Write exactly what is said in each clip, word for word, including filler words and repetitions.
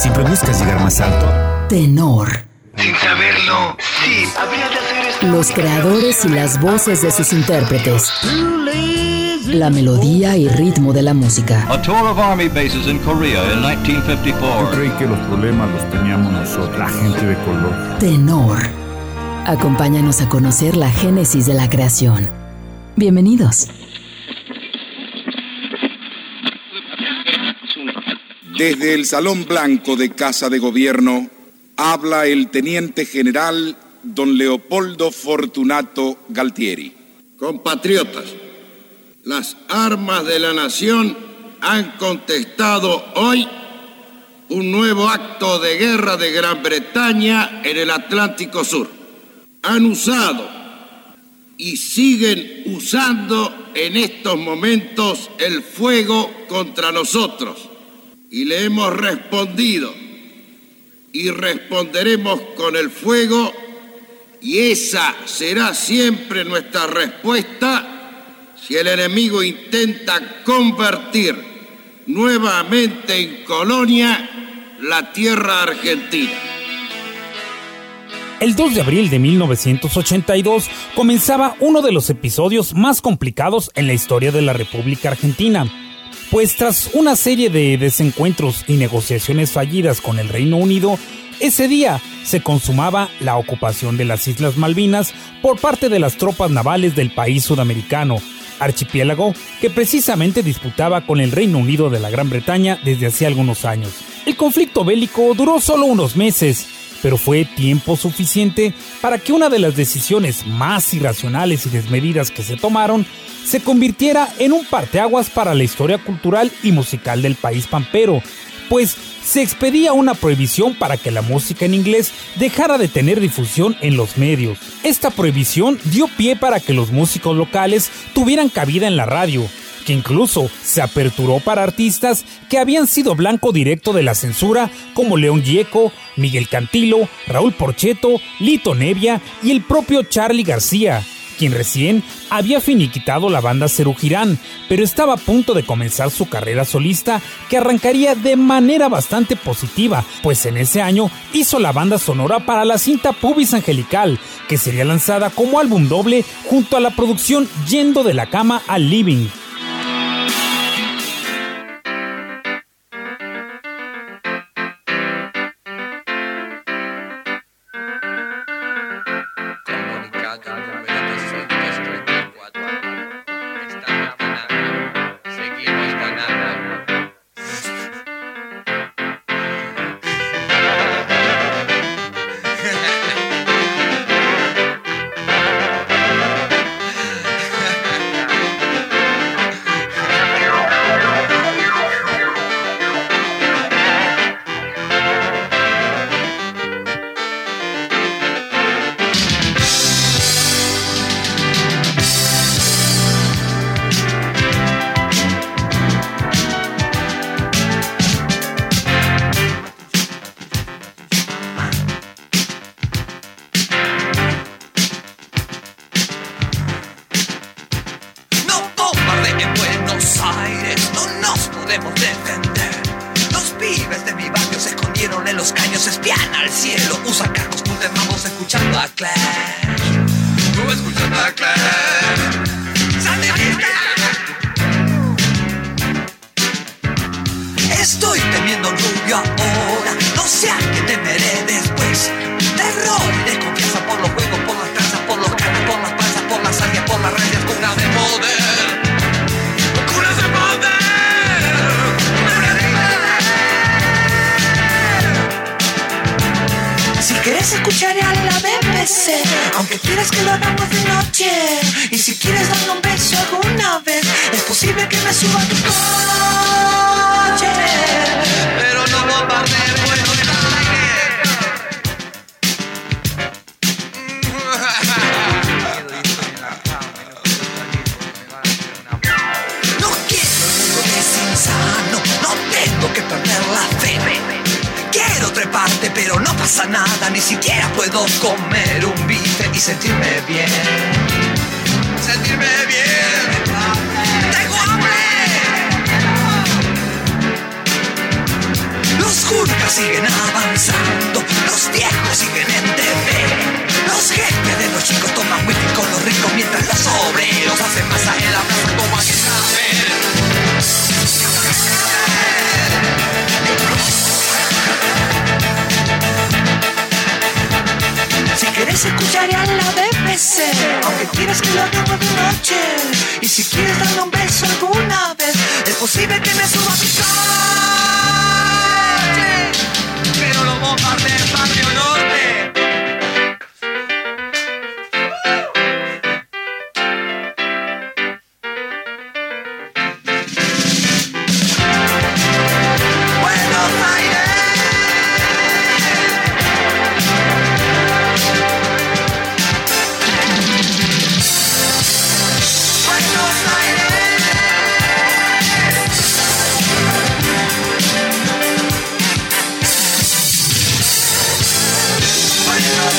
Siempre buscas llegar más alto. Tenor. Sin saberlo, sí, habría de hacer esto. Los creadores y las voces de sus intérpretes. La melodía y ritmo de la música. A tour of army bases in Korea in mil novecientos cincuenta y cuatro. Creí que los problemas los teníamos nosotros, la gente de color. Tenor. Acompáñanos a conocer la génesis de la creación. Bienvenidos. Desde el Salón Blanco de Casa de Gobierno habla el Teniente General don Leopoldo Fortunato Galtieri. Compatriotas, las armas de la nación han contestado hoy un nuevo acto de guerra de Gran Bretaña en el Atlántico Sur. Han usado y siguen usando en estos momentos el fuego contra nosotros. Y le hemos respondido y responderemos con el fuego, y esa será siempre nuestra respuesta si el enemigo intenta convertir nuevamente en colonia la tierra argentina. El dos de abril de mil novecientos ochenta y dos comenzaba uno de los episodios más complicados en la historia de la República Argentina. Pues tras una serie de desencuentros y negociaciones fallidas con el Reino Unido, ese día se consumaba la ocupación de las Islas Malvinas por parte de las tropas navales del país sudamericano, archipiélago que precisamente disputaba con el Reino Unido de la Gran Bretaña desde hacía algunos años. El conflicto bélico duró solo unos meses, pero fue tiempo suficiente para que una de las decisiones más irracionales y desmedidas que se tomaron se convirtiera en un parteaguas para la historia cultural y musical del país pampero, pues se expedía una prohibición para que la música en inglés dejara de tener difusión en los medios. Esta prohibición dio pie para que los músicos locales tuvieran cabida en la radio, que incluso se aperturó para artistas que habían sido blanco directo de la censura, como León Gieco, Miguel Cantilo, Raúl Porchetto, Lito Nebbia y el propio Charly García, quien recién había finiquitado la banda Serú Girán, pero estaba a punto de comenzar su carrera solista, que arrancaría de manera bastante positiva, pues en ese año hizo la banda sonora para la cinta Pubis Angelical, que sería lanzada como álbum doble junto a la producción Yendo de la Cama al Living. siguen avanzando, los viejos siguen en T V, los jefes de los chicos toman whisky con los ricos mientras los obreros hacen masa en la plaza como hay que saber. Si querés escuchar a la B B C, aunque quieras que lo hagamos de noche, y si quieres darme un beso alguna vez, es posible que me suba a picar. Pero lo bombardé en Barrio Norte. Buenos Aires, Buenos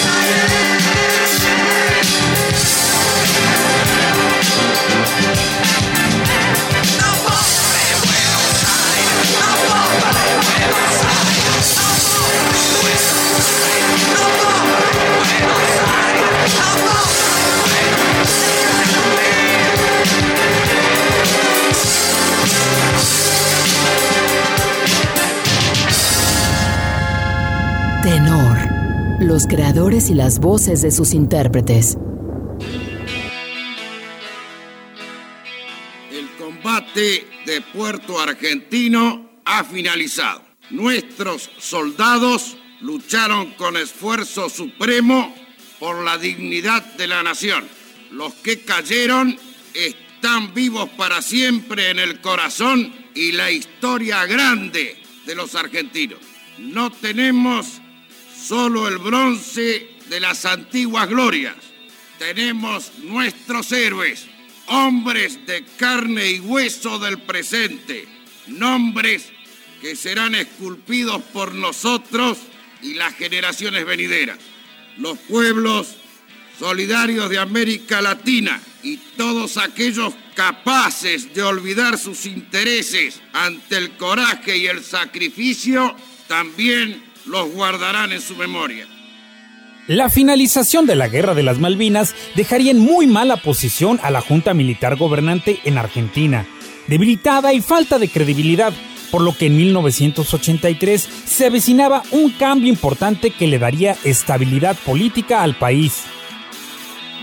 Aires. Tenor, los creadores y las voces de sus intérpretes. El combate de Puerto Argentino ha finalizado. Nuestros soldados lucharon con esfuerzo supremo por la dignidad de la nación. Los que cayeron están vivos para siempre en el corazón y la historia grande de los argentinos. No tenemos solo el bronce de las antiguas glorias. Tenemos nuestros héroes, hombres de carne y hueso del presente, nombres que serán esculpidos por nosotros y las generaciones venideras. Los pueblos solidarios de América Latina y todos aquellos capaces de olvidar sus intereses ante el coraje y el sacrificio, también los guardarán en su memoria. La finalización de la Guerra de las Malvinas dejaría en muy mala posición a la junta militar gobernante en Argentina, debilitada y falta de credibilidad, por lo que en mil novecientos ochenta y tres se avecinaba un cambio importante que le daría estabilidad política al país.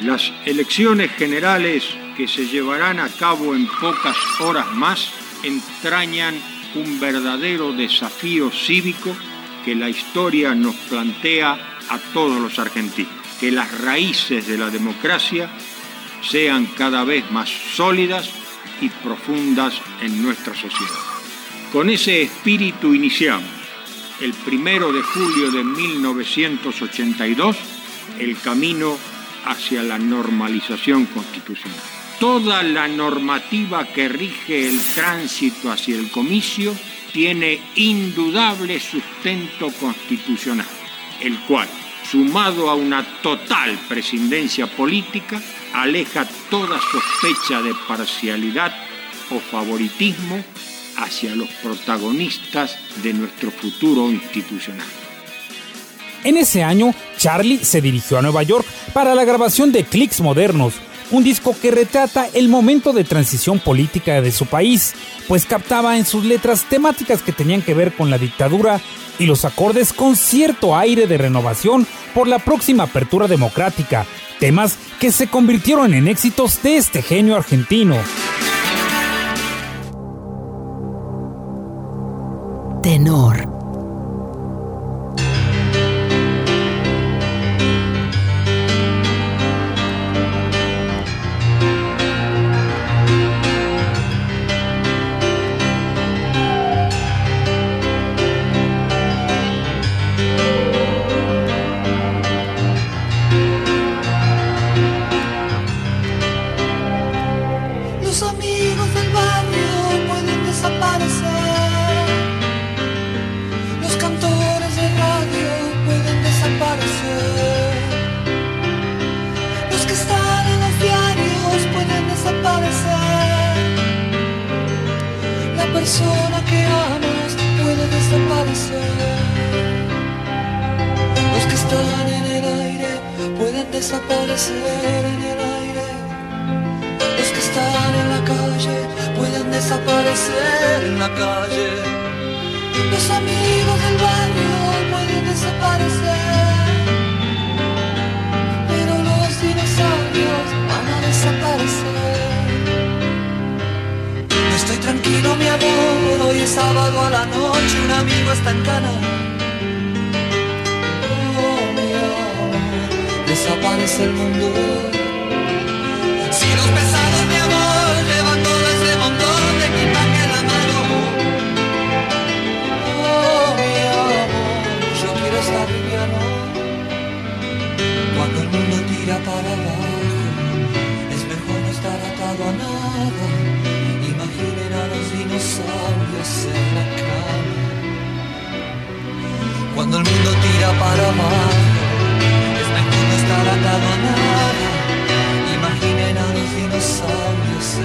Las elecciones generales que se llevarán a cabo en pocas horas más entrañan un verdadero desafío cívico que la historia nos plantea a todos los argentinos. Que las raíces de la democracia sean cada vez más sólidas y profundas en nuestra sociedad. Con ese espíritu iniciamos, el primero de julio de mil novecientos ochenta y dos, el camino hacia la normalización constitucional. Toda la normativa que rige el tránsito hacia el comicio tiene indudable sustento constitucional, el cual, sumado a una total prescindencia política, aleja toda sospecha de parcialidad o favoritismo hacia los protagonistas de nuestro futuro institucional. En ese año, Charlie se dirigió a Nueva York para la grabación de Clicks Modernos, un disco que retrata el momento de transición política de su país, pues captaba en sus letras temáticas que tenían que ver con la dictadura y los acordes con cierto aire de renovación por la próxima apertura democrática, temas que se convirtieron en éxitos de este genio argentino. Tenor. La persona que amas puede desaparecer. flotan en el aire, pueden desaparecer en el aire. Los que están en la calle, pueden desaparecer en la calle. Los amigos del barrio pueden desaparecer, pero los dinosaurios van a desaparecer. No estoy tranquilo, mi amor, hoy es sábado a la noche, un amigo está en cana. Desaparece el mundo. Si los pesados de amor llevan todo ese montón de equipaje a la mano, oh mi amor, yo quiero estar liviano. Cuando el mundo tira para abajo, es mejor no estar atado a nada. Imaginen a los dinosaurios en la cama. Cuando el mundo tira para abajo, estar atado a nada, imaginen a los dinosaurios en la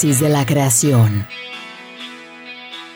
de la creación.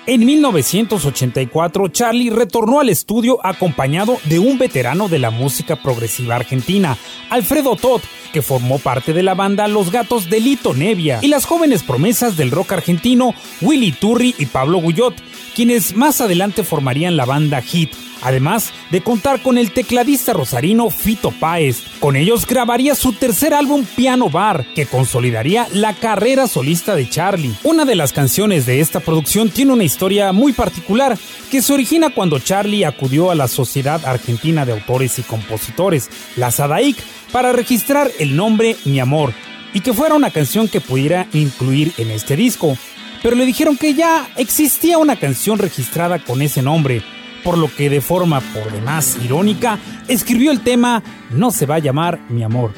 En mil novecientos ochenta y cuatro, Charly retornó al estudio acompañado de un veterano de la música progresiva argentina, Alfredo Toth, que formó parte de la banda Los Gatos de Lito Nebbia, y las jóvenes promesas del rock argentino Willy Turri y Pablo Guyot, quienes más adelante formarían la banda Hit, además de contar con el tecladista rosarino Fito Páez. Con ellos grabaría su tercer álbum Piano Bar, que consolidaría la carrera solista de Charly. Una de las canciones de esta producción tiene una historia muy particular que se origina cuando Charly acudió a la Sociedad Argentina de Autores y Compositores, la SADAIC, para registrar el nombre Mi Amor y que fuera una canción que pudiera incluir en este disco, pero le dijeron que ya existía una canción registrada con ese nombre, por lo que de forma por demás irónica escribió el tema No se va a llamar Mi Amor.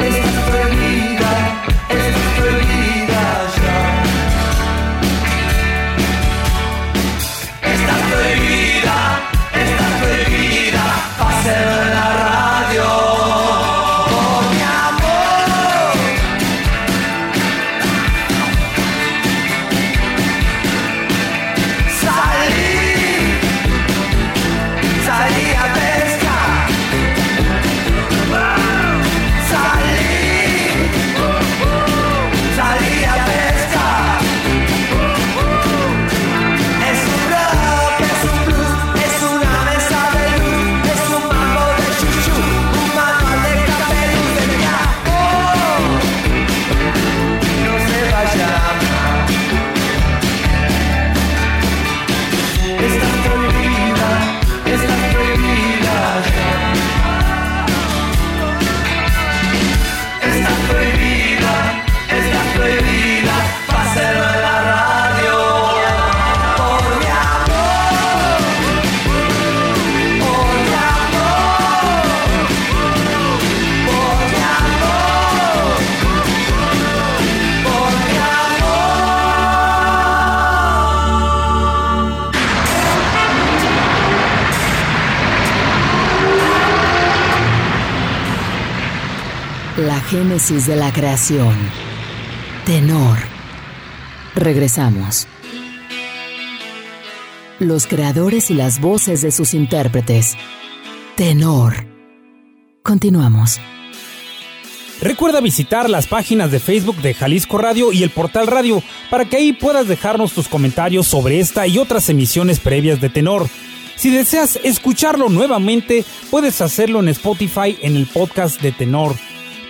Estás perdida, estás perdida ya. La génesis de la creación. Tenor. Regresamos. Los creadores y las voces de sus intérpretes. Tenor. Continuamos. Recuerda visitar las páginas de Facebook de Jalisco Radio y el Portal Radio para que ahí puedas dejarnos tus comentarios sobre esta y otras emisiones previas de Tenor. Si deseas escucharlo nuevamente, puedes hacerlo en Spotify en el podcast de Tenor.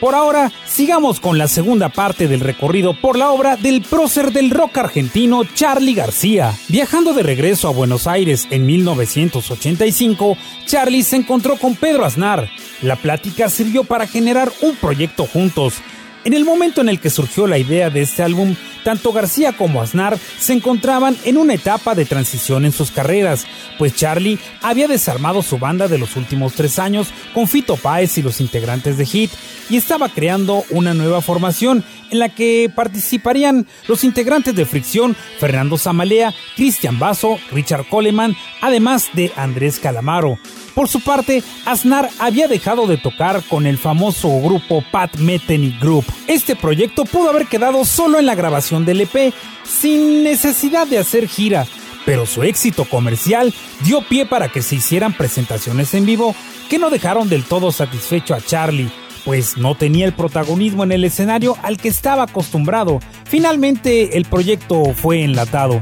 Por ahora, sigamos con la segunda parte del recorrido por la obra del prócer del rock argentino Charly García. Viajando de regreso a Buenos Aires en mil novecientos ochenta y cinco, Charly se encontró con Pedro Aznar. La plática sirvió para generar un proyecto juntos. En el momento en el que surgió la idea de este álbum, tanto García como Aznar se encontraban en una etapa de transición en sus carreras, pues Charly había desarmado su banda de los últimos tres años con Fito Páez y los integrantes de Hit, y estaba creando una nueva formación en la que participarían los integrantes de Fricción, Fernando Samalea, Christian Basso, Richard Coleman, además de Andrés Calamaro. Por su parte, Aznar había dejado de tocar con el famoso grupo Pat Metheny Group. Este proyecto pudo haber quedado solo en la grabación del E P, sin necesidad de hacer gira, pero su éxito comercial dio pie para que se hicieran presentaciones en vivo que no dejaron del todo satisfecho a Charly, pues no tenía el protagonismo en el escenario al que estaba acostumbrado. Finalmente, el proyecto fue enlatado.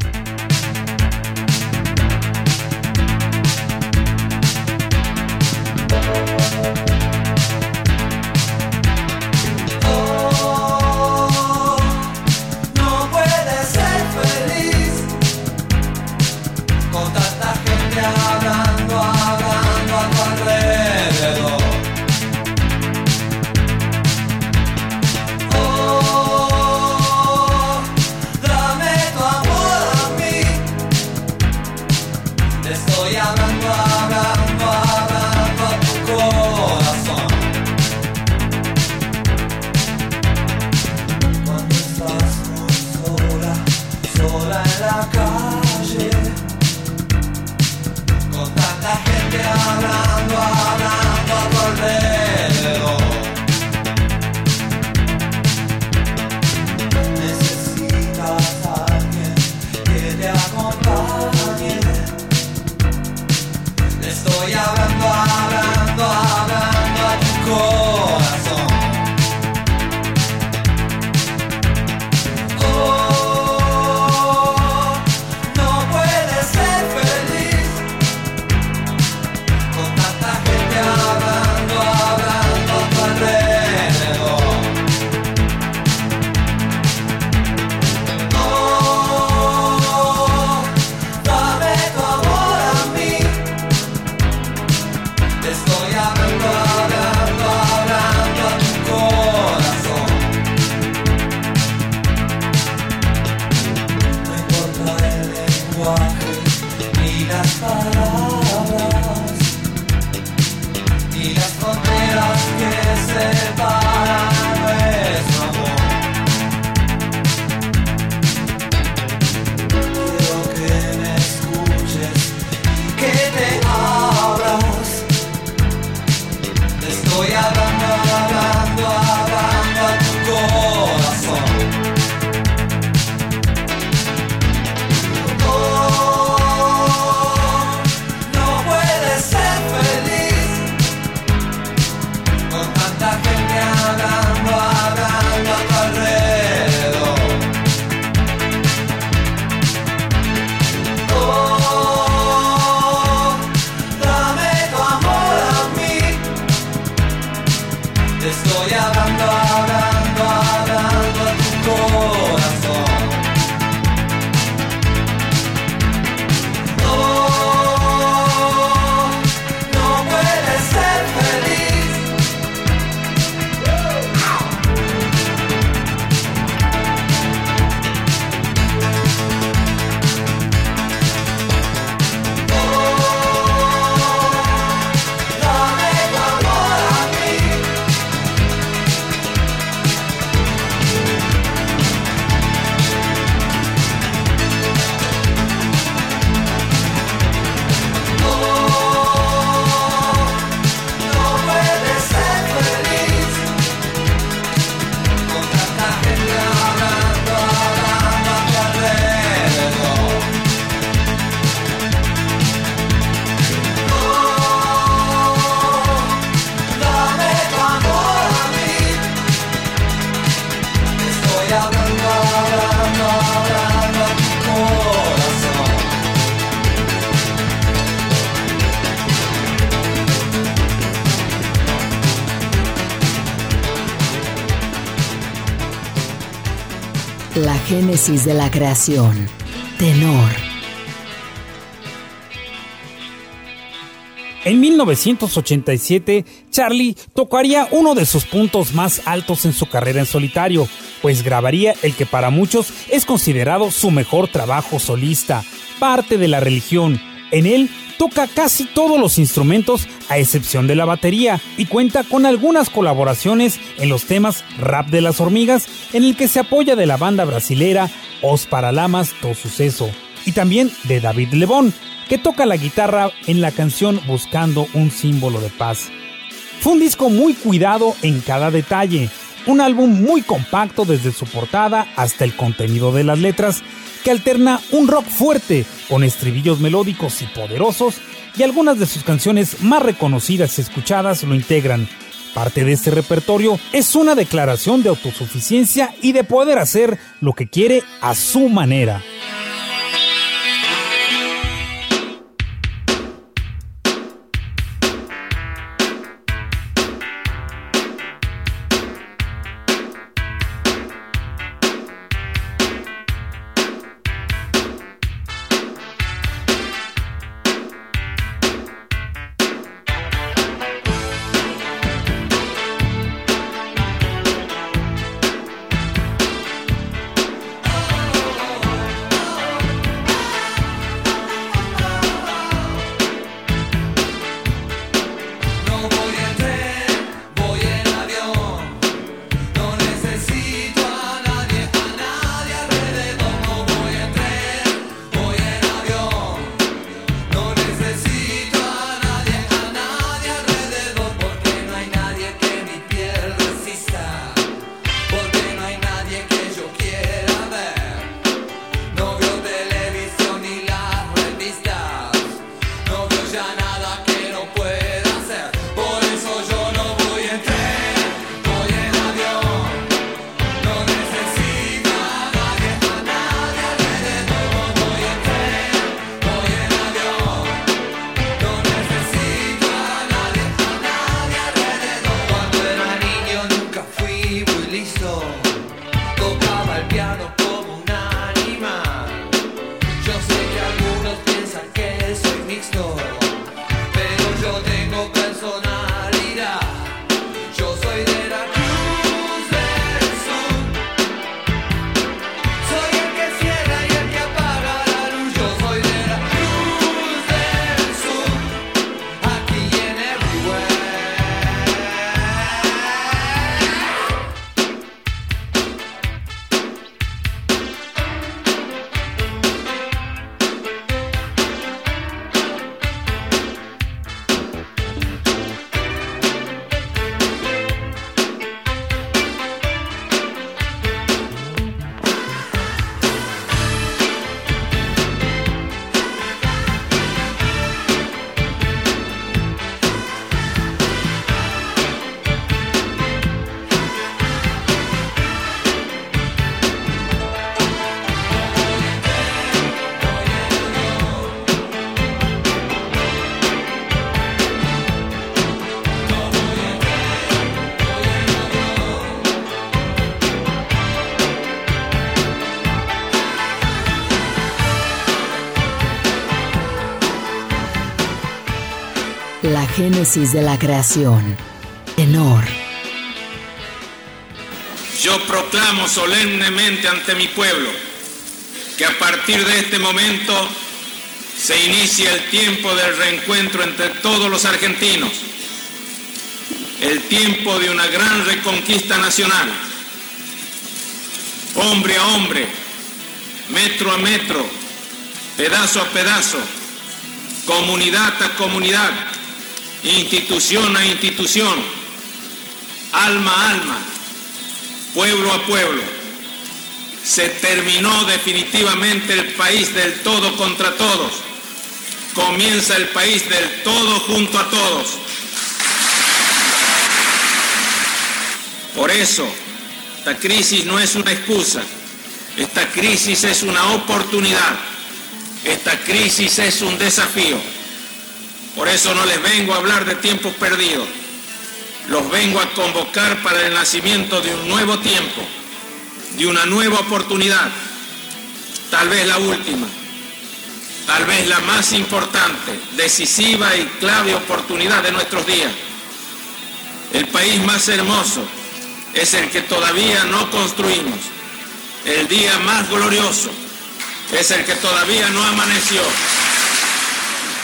La génesis de la creación. Tenor. En mil novecientos ochenta y siete, Charlie tocaría uno de sus puntos más altos en su carrera en solitario, pues grabaría el que para muchos es considerado su mejor trabajo solista, Parte de la Religión. En él toca casi todos los instrumentos a excepción de la batería y cuenta con algunas colaboraciones en los temas Rap de las Hormigas, en el que se apoya de la banda brasilera Os Paralamas do Sucesso y también de David Lebón, que toca la guitarra en la canción Buscando un símbolo de paz. Fue un disco muy cuidado en cada detalle, un álbum muy compacto desde su portada hasta el contenido de las letras, que alterna un rock fuerte con estribillos melódicos y poderosos, y algunas de sus canciones más reconocidas y escuchadas lo integran. Parte de este repertorio es una declaración de autosuficiencia y de poder hacer lo que quiere a su manera. Génesis de la creación. Tenor. Yo proclamo solemnemente ante mi pueblo que a partir de este momento se inicia el tiempo del reencuentro entre todos los argentinos, el tiempo de una gran reconquista nacional, hombre a hombre, metro a metro, pedazo a pedazo, comunidad a comunidad, institución a institución, alma a alma, pueblo a pueblo. Se terminó definitivamente el país del todo contra todos. Comienza el país del todo junto a todos. Por eso, esta crisis no es una excusa. Esta crisis es una oportunidad. Esta crisis es un desafío. Por eso no les vengo a hablar de tiempos perdidos. Los vengo a convocar para el nacimiento de un nuevo tiempo, de una nueva oportunidad, tal vez la última, tal vez la más importante, decisiva y clave oportunidad de nuestros días. El país más hermoso es el que todavía no construimos. El día más glorioso es el que todavía no amaneció.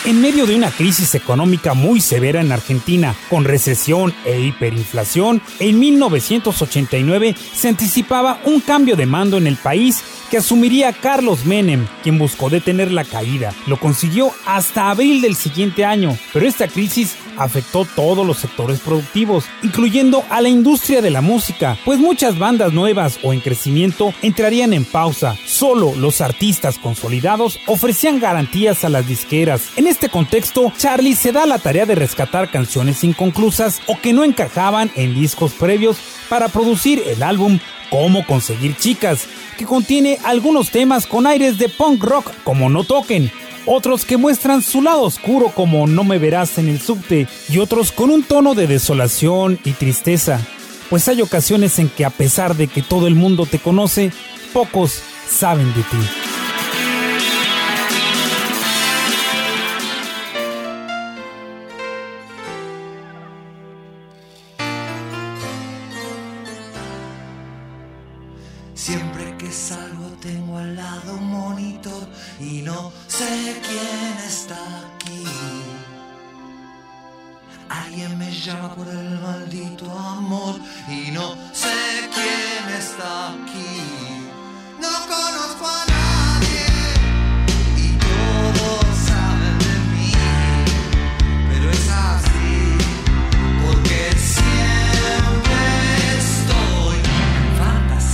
En medio de una crisis económica muy severa en Argentina, con recesión e hiperinflación, en mil novecientos ochenta y nueve se anticipaba un cambio de mando en el país que asumiría Carlos Menem, quien buscó detener la caída. Lo consiguió hasta abril del siguiente año, pero esta crisis afectó todos los sectores productivos, incluyendo a la industria de la música, pues muchas bandas nuevas o en crecimiento entrarían en pausa. Solo los artistas consolidados ofrecían garantías a las disqueras. En este contexto, Charly se da la tarea de rescatar canciones inconclusas o que no encajaban en discos previos para producir el álbum Cómo Conseguir Chicas, que contiene algunos temas con aires de punk rock como No Toquen, otros que muestran su lado oscuro como No Me Verás en el Subte y otros con un tono de desolación y tristeza, pues hay ocasiones en que a pesar de que todo el mundo te conoce, pocos saben de ti. Siempre que salgo tengo al lado un monitor y no sé quién está aquí. Alguien me llama por el maldito amor y no sé quién está aquí. No conozco a nadie y todos saben de mí, pero es así porque siempre estoy en fantasía.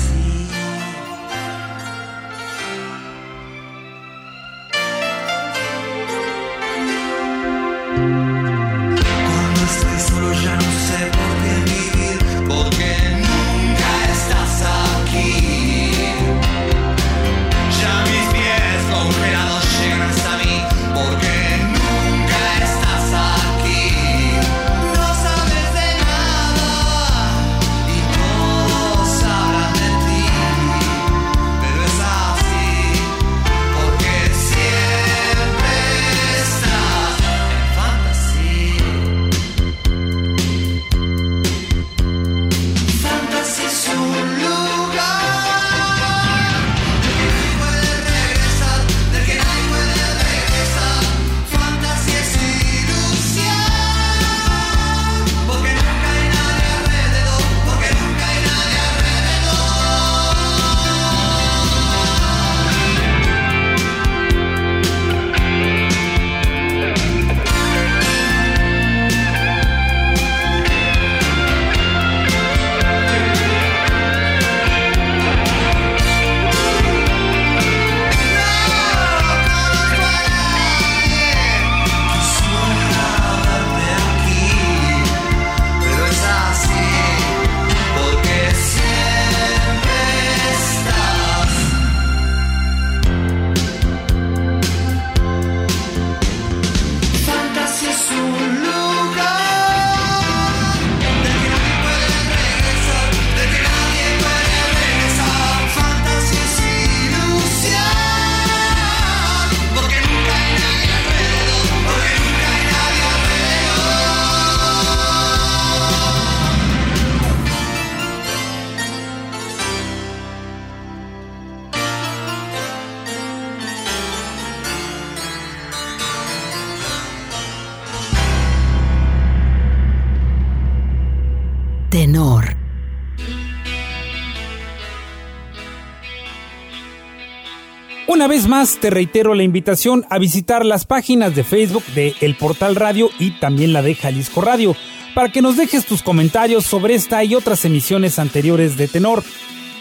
Una vez más te reitero la invitación a visitar las páginas de Facebook de El Portal Radio y también la de Jalisco Radio para que nos dejes tus comentarios sobre esta y otras emisiones anteriores de Tenor.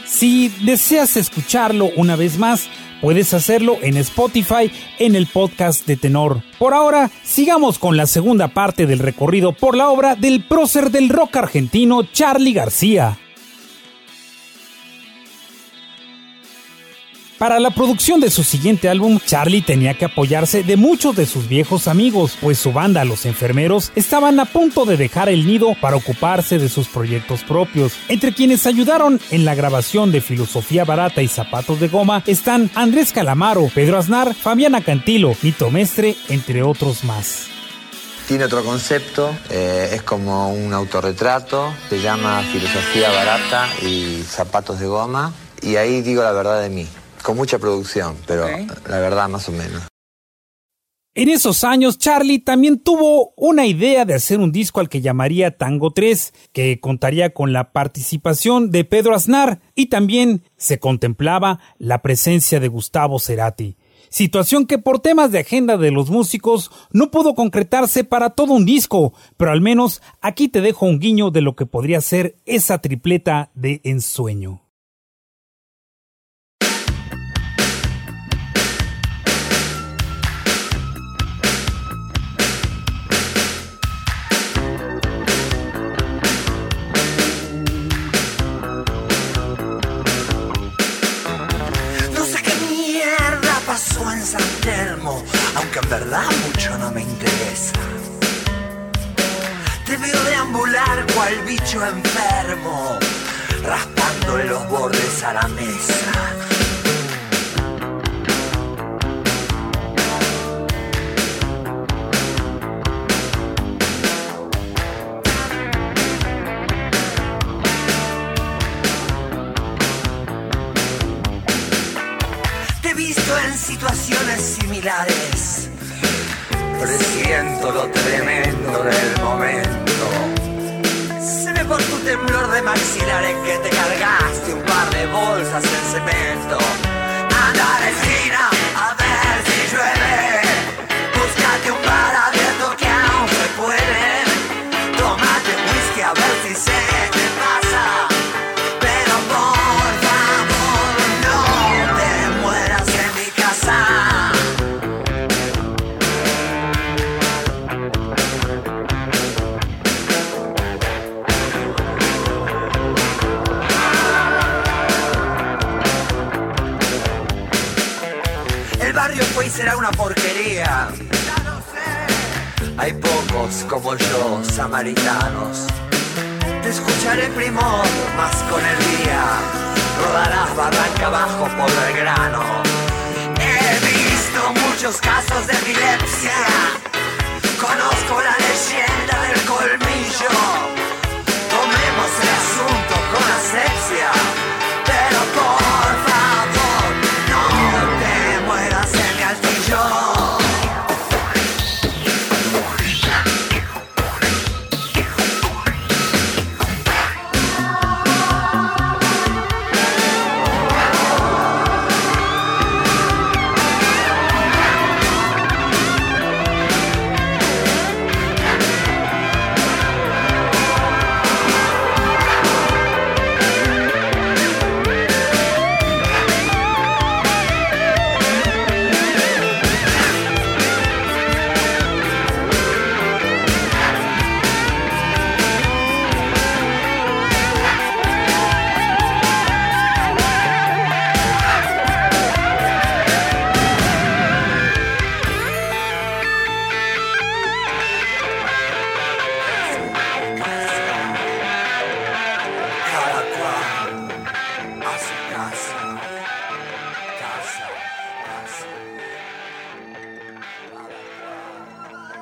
Si deseas escucharlo una vez más, puedes hacerlo en Spotify en el podcast de Tenor. Por ahora, sigamos con la segunda parte del recorrido por la obra del prócer del rock argentino Charly García. Para la producción de su siguiente álbum, Charlie tenía que apoyarse de muchos de sus viejos amigos, pues su banda, Los Enfermeros, estaban a punto de dejar el nido para ocuparse de sus proyectos propios. Entre quienes ayudaron en la grabación de Filosofía Barata y Zapatos de Goma están Andrés Calamaro, Pedro Aznar, Fabiana Cantilo, Lito Mestre, entre otros más. Tiene otro concepto, eh, es como un autorretrato, se llama Filosofía Barata y Zapatos de Goma, y ahí digo la verdad de mí. Con mucha producción, pero okay. La verdad más o menos. En esos años, Charlie también tuvo una idea de hacer un disco al que llamaría Tango tres, que contaría con la participación de Pedro Aznar y también se contemplaba la presencia de Gustavo Cerati. Situación que por temas de agenda de los músicos no pudo concretarse para todo un disco, pero al menos aquí te dejo un guiño de lo que podría ser esa tripleta de ensueño. Aunque en verdad mucho no me interesa. Te veo deambular cual bicho enfermo, raspando los bordes a la mesa. Situaciones similares, presiento lo tremendo del momento. Se ve por tu temblor de maxilares que te cargaste un par de bolsas en cemento. Anda a la esquina a ver si llueve, búscate un par abierto que aún se puede, tómate un whisky a ver si se te pasa. Será una porquería. Hay pocos como yo, samaritanos. Te escucharé primor, más con el día. Rodarás barranca abajo por el grano. He visto muchos casos de epilepsia. Conozco la leyenda del colmillo. Tomemos el asunto con asepsia. Pero por favor, no te mueras en mi altillo.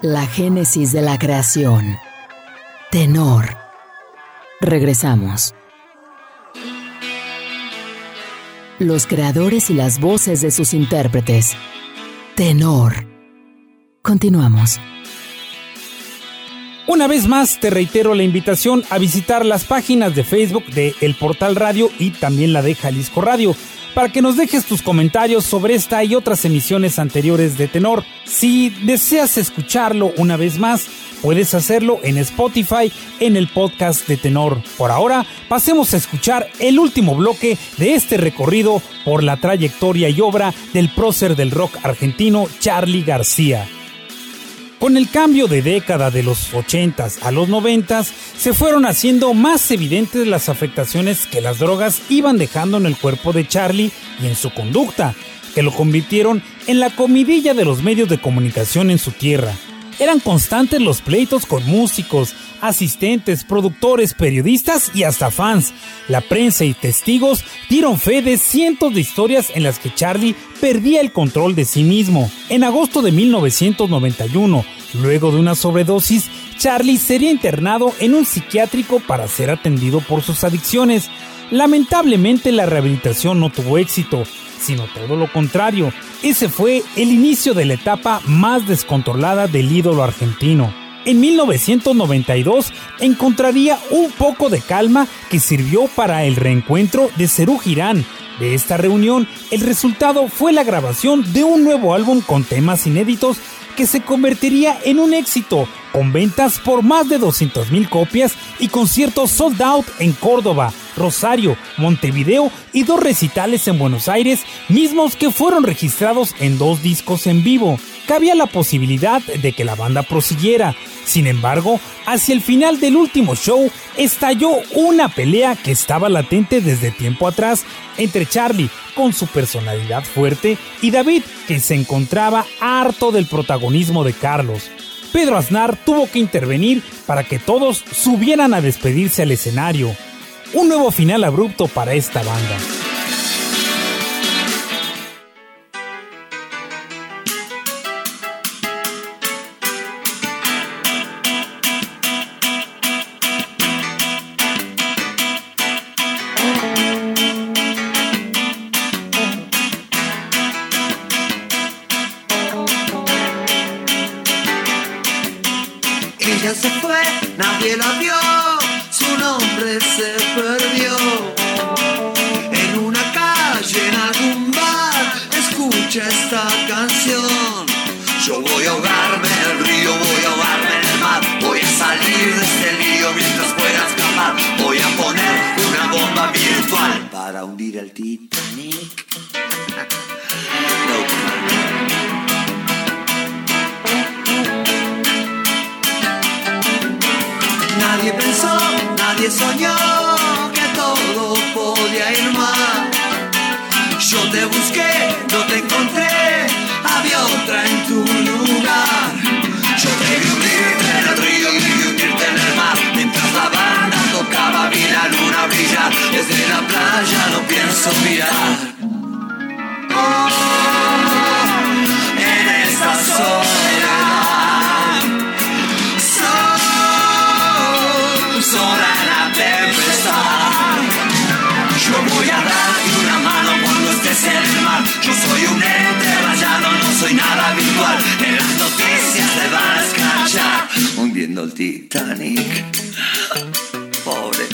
La génesis de la creación. Tenor. Regresamos. Los creadores y las voces de sus intérpretes. Tenor. Continuamos. Una vez más te reitero la invitación a visitar las páginas de Facebook de El Portal Radio y también la de Jalisco Radio, para que nos dejes tus comentarios sobre esta y otras emisiones anteriores de Tenor. Si deseas escucharlo una vez más, puedes hacerlo en Spotify, en el podcast de Tenor. Por ahora, pasemos a escuchar el último bloque de este recorrido por la trayectoria y obra del prócer del rock argentino Charly García. Con el cambio de década de los ochentas a los noventas, se fueron haciendo más evidentes las afectaciones que las drogas iban dejando en el cuerpo de Charlie y en su conducta, que lo convirtieron en la comidilla de los medios de comunicación en su tierra. Eran constantes los pleitos con músicos, asistentes, productores, periodistas y hasta fans. La prensa y testigos dieron fe de cientos de historias en las que Charlie perdía el control de sí mismo. En agosto de mil novecientos noventa y uno, luego de una sobredosis, Charlie sería internado en un psiquiátrico para ser atendido por sus adicciones. Lamentablemente, la rehabilitación no tuvo éxito, sino todo lo contrario. Ese fue el inicio de la etapa más descontrolada del ídolo argentino. En mil novecientos noventa y dos encontraría un poco de calma que sirvió para el reencuentro de Serú Girán. De esta reunión, el resultado fue la grabación de un nuevo álbum con temas inéditos que se convertiría en un éxito, con ventas por más de doscientas mil copias y conciertos sold out en Córdoba, Rosario, Montevideo y dos recitales en Buenos Aires, mismos que fueron registrados en dos discos en vivo. Cabía la posibilidad de que la banda prosiguiera. Sin embargo, hacia el final del último show estalló una pelea que estaba latente desde tiempo atrás entre Charlie, con su personalidad fuerte, y David, que se encontraba harto del protagonismo de Carlos. Pedro Aznar tuvo que intervenir para que todos subieran a despedirse al escenario. Un nuevo final abrupto para esta banda. Ella se fue, nadie la vio, su nombre se perdió. En una calle, en algún bar, escucha esta canción. Yo voy a ahogarme en el río, voy a ahogarme en el mar, voy a salir de este lío mientras pueda escapar. Voy a poner una bomba virtual para hundir el Titanic. Nadie pensó, nadie soñó que todo podía ir mal. Yo te busqué, no te encontré, había otra en tu lugar. Yo debí hundirte en el río, debí hundirte en el mar. Mientras la banda tocaba vi la luna brillar. Desde la playa no pienso mirar. Oh, en esta soledad. Yo soy un ente rayado, no soy nada virtual. En las noticias te van a escachar hundiendo el Titanic. Pobre.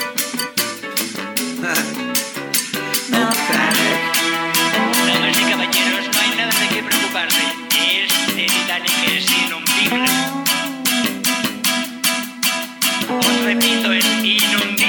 No cae. Damas y caballeros, no hay nada de qué preocuparse. Este Titanic es inundible. Os repito, es inundible.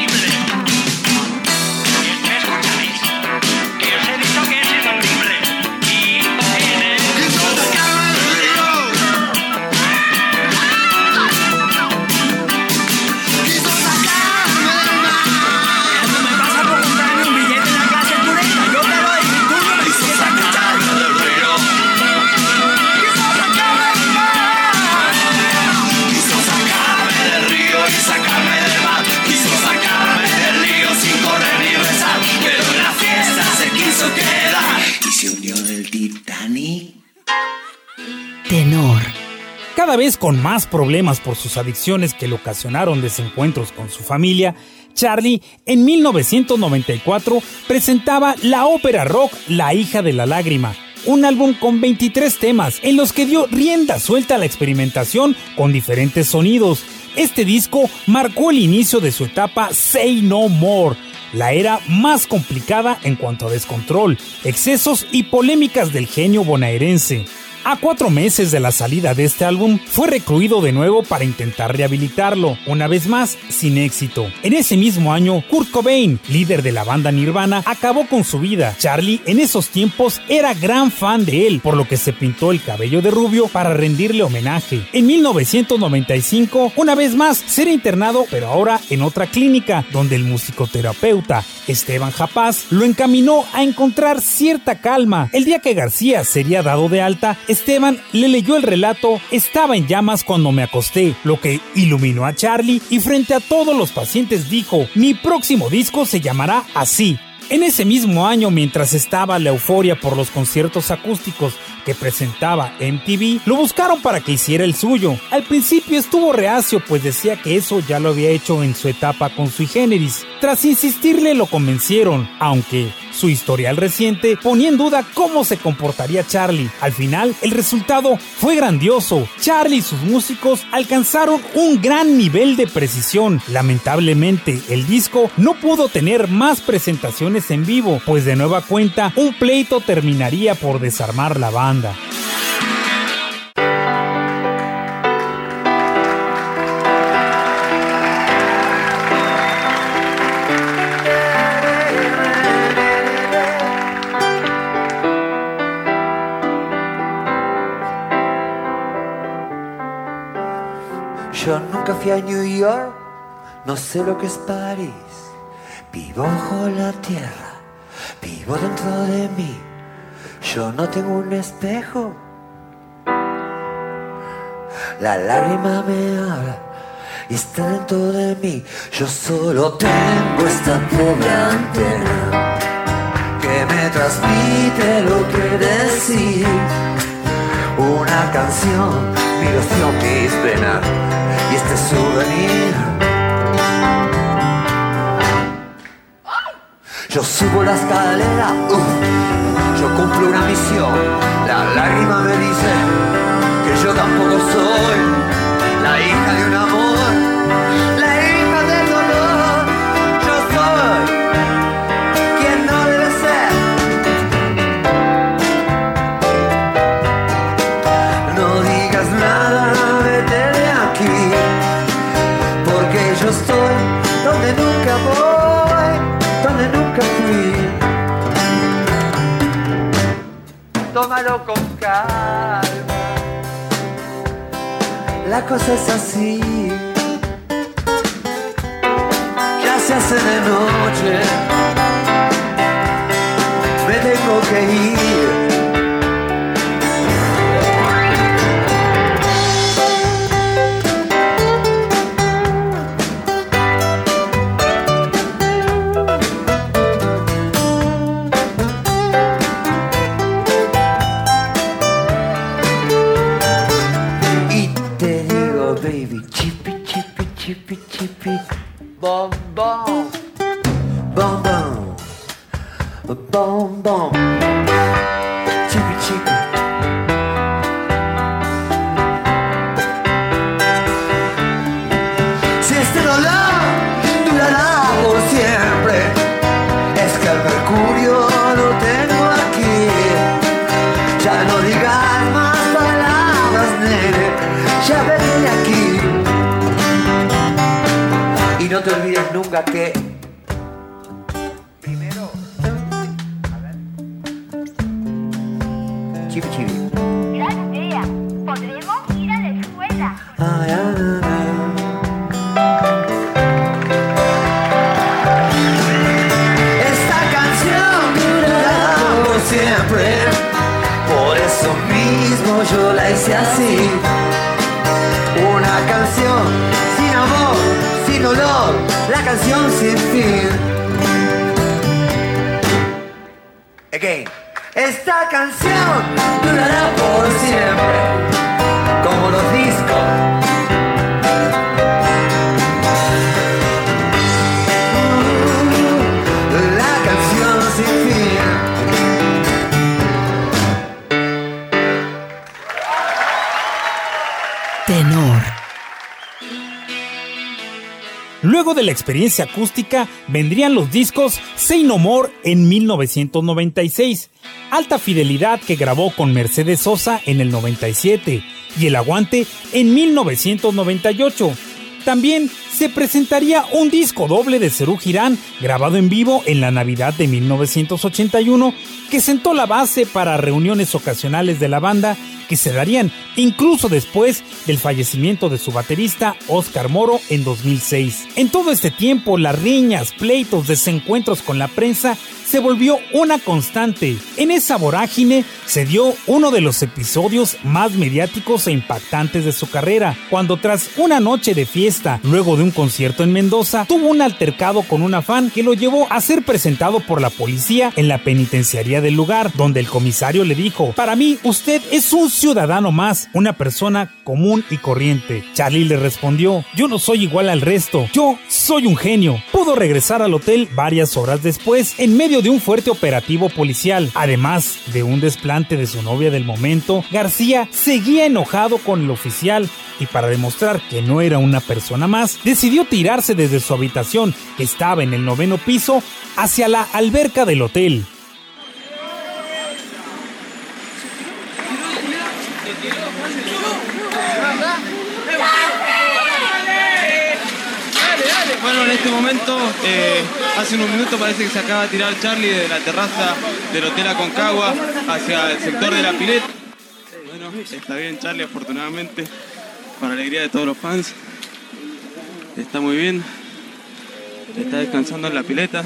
Cada vez con más problemas por sus adicciones que le ocasionaron desencuentros con su familia, Charlie en mil novecientos noventa y cuatro presentaba la ópera rock La hija de la lágrima, un álbum con veintitrés temas en los que dio rienda suelta a la experimentación con diferentes sonidos. Este disco marcó el inicio de su etapa Say No More, la era más complicada en cuanto a descontrol, excesos y polémicas del genio bonaerense. A cuatro meses de la salida de este álbum, fue recluido de nuevo para intentar rehabilitarlo, una vez más sin éxito. En ese mismo año, Kurt Cobain, líder de la banda Nirvana, acabó con su vida. Charlie, en esos tiempos, era gran fan de él, por lo que se pintó el cabello de rubio para rendirle homenaje. En mil novecientos noventa y cinco, una vez más, será internado, pero ahora en otra clínica, donde el musicoterapeuta Esteban Japaz lo encaminó a encontrar cierta calma. El día que García sería dado de alta, Esteban le leyó el relato "Estaba en llamas cuando me acosté", lo que iluminó a Charlie y frente a todos los pacientes dijo: "Mi próximo disco se llamará así". En ese mismo año, mientras estaba la euforia por los conciertos acústicos que presentaba M T V, lo buscaron para que hiciera el suyo. Al principio estuvo reacio, pues decía que eso ya lo había hecho en su etapa con Sui Generis. Tras insistirle, lo convencieron, aunque su historial reciente ponía en duda cómo se comportaría Charlie. Al final, el resultado fue grandioso. Charlie y sus músicos alcanzaron un gran nivel de precisión. Lamentablemente, el disco no pudo tener más presentaciones en vivo, pues de nueva cuenta, un pleito terminaría por desarmar la banda. Yo nunca fui a New York, no sé lo que es París. Vivo bajo la tierra, vivo dentro de mí. Yo no tengo un espejo. La lágrima me habla y está dentro de mí. Yo solo tengo esta pobre antena que me transmite lo que decís. Una canción, mi ilusión, mis penas y este souvenir. Yo subo la escalera, uh, yo cumplo una misión. La lágrima me dice que yo tampoco soy la hija de un amor, la hija del dolor. Yo soy quien no debe ser. No digas nada, vete de aquí, porque yo estoy donde nunca voy, donde nunca fui. Tómalo con calma, la cosa es así. Ya se hace de noche, me tengo que ir. Luego de la experiencia acústica vendrían los discos Say No More en mil novecientos noventa y seis, Alta Fidelidad, que grabó con Mercedes Sosa en el noventa y siete, y El Aguante en mil novecientos noventa y ocho. También se presentaría un disco doble de Serú Girán, grabado en vivo en la Navidad de mil novecientos ochenta y uno, que sentó la base para reuniones ocasionales de la banda, que se darían incluso después del fallecimiento de su baterista Óscar Moro en dos mil seis. En todo este tiempo, las riñas, pleitos, desencuentros con la prensa se volvió una constante. En esa vorágine se dio uno de los episodios más mediáticos e impactantes de su carrera, cuando tras una noche de fiesta, luego de un concierto en Mendoza, tuvo un altercado con una fan que lo llevó a ser presentado por la policía en la penitenciaría del lugar, donde el comisario le dijo: "Para mí, usted es un ciudadano más, una persona común y corriente". Charlie le respondió: "Yo no soy igual al resto, yo soy un genio". Pudo regresar al hotel varias horas después, en medio de un fuerte operativo policial. Además de un desplante de su novia del momento, García seguía enojado con el oficial y, para demostrar que no era una persona más, decidió tirarse desde su habitación, que estaba en el noveno piso, hacia la alberca del hotel. Bueno, en este momento, eh, hace unos minutos parece que se acaba de tirar Charlie de la terraza del Hotel Aconcagua hacia el sector de la pileta. Bueno, está bien Charlie, afortunadamente, para alegría de todos los fans. Está muy bien, está descansando en la pileta.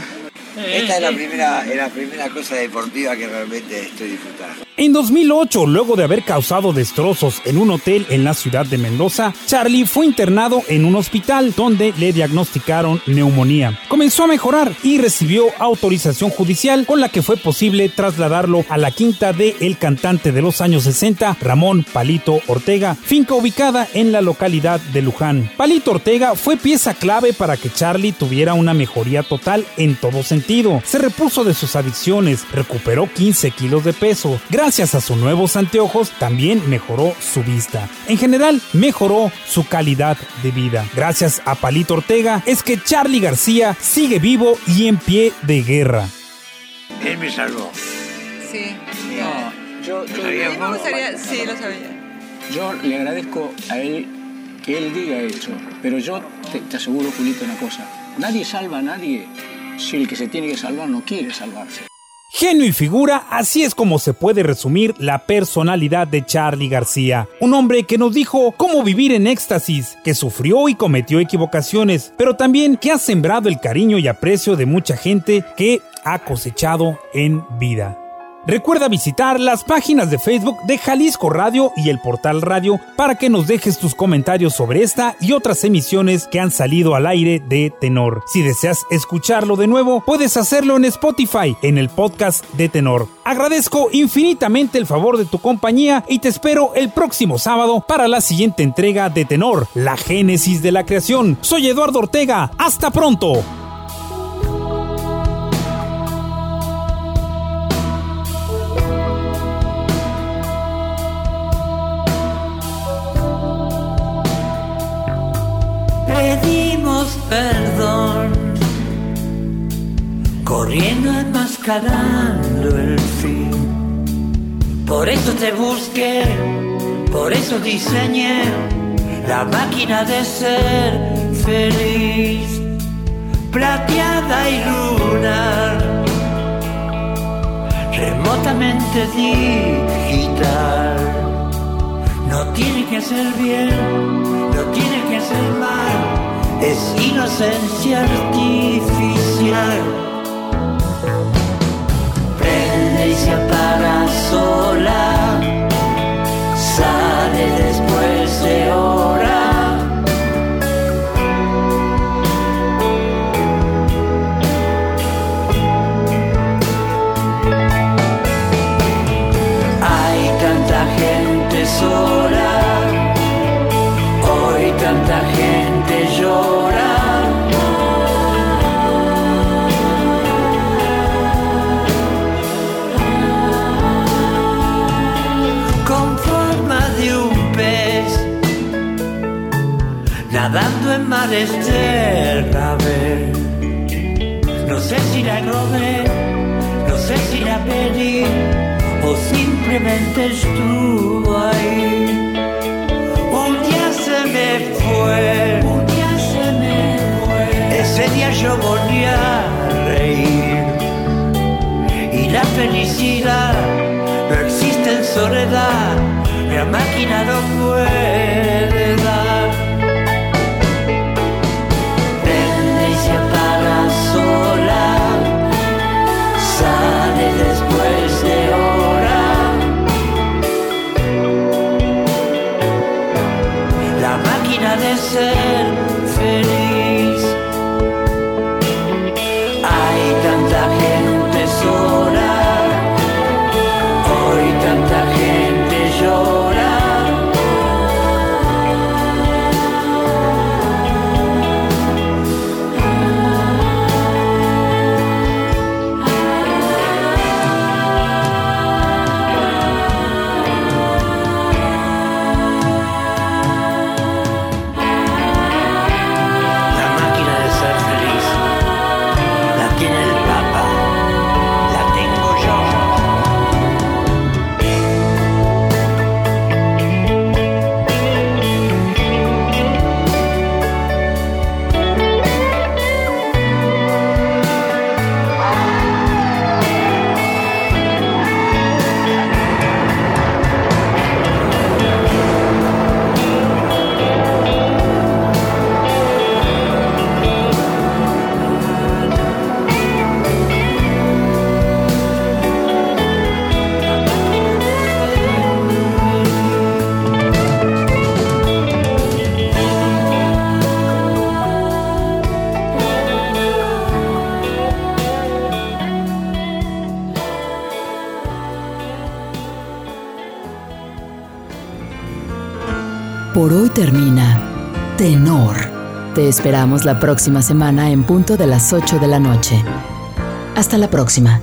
Esta es la primera, es la primera cosa deportiva que realmente estoy disfrutando. En dos mil ocho, luego de haber causado destrozos en un hotel en la ciudad de Mendoza, Charlie fue internado en un hospital donde le diagnosticaron neumonía. Comenzó a mejorar y recibió autorización judicial con la que fue posible trasladarlo a la quinta de el cantante de los años sesenta, Ramón Palito Ortega, finca ubicada en la localidad de Luján. Palito Ortega fue pieza clave para que Charlie tuviera una mejoría total en todo sentido. Se repuso de sus adicciones, recuperó quince kilos de peso. Gracias a sus nuevos anteojos, también mejoró su vista. En general, mejoró su calidad de vida. Gracias a Palito Ortega es que Charlie García sigue vivo y en pie de guerra. Él me salvó. Sí. No, yo, yo, yo me gustaría, sí, lo sabía. Yo le agradezco a él que él diga eso, pero yo te, te aseguro, Julito, una cosa. Nadie salva a nadie si el que se tiene que salvar no quiere salvarse. Genio y figura, así es como se puede resumir la personalidad de Charlie García, un hombre que nos dijo cómo vivir en éxtasis, que sufrió y cometió equivocaciones, pero también que ha sembrado el cariño y aprecio de mucha gente que ha cosechado en vida. Recuerda visitar las páginas de Facebook de Jalisco Radio y el Portal Radio para que nos dejes tus comentarios sobre esta y otras emisiones que han salido al aire de Tenor. Si deseas escucharlo de nuevo, puedes hacerlo en Spotify, en el podcast de Tenor. Agradezco infinitamente el favor de tu compañía y te espero el próximo sábado para la siguiente entrega de Tenor, la génesis de la creación. Soy Eduardo Ortega. ¡Hasta pronto! Perdón, corriendo enmascarando el fin. Por eso te busqué, por eso diseñé la máquina de ser feliz, plateada y lunar, remotamente digital. No tiene que ser bien, no tiene que ser mal, es inocencia artificial. Prende y se apaga sola, sale después de hora. Hay tanta gente sola, hoy tanta gente llorar. Con forma de un pez nadando en mares de rabia. No sé si la robé, no sé si la pedí o simplemente estuvo ahí. Un día se me fue, un día se me fue. Ese día yo volví a reír. Y la felicidad no existe en soledad, la máquina no puede dar. Prende y se apaga sola, sale después de hora. La máquina de ser feliz. Hay tanta gente sola, hoy tanta gente llora. Por hoy termina Tenor. Te esperamos la próxima semana en punto de las ocho de la noche. Hasta la próxima.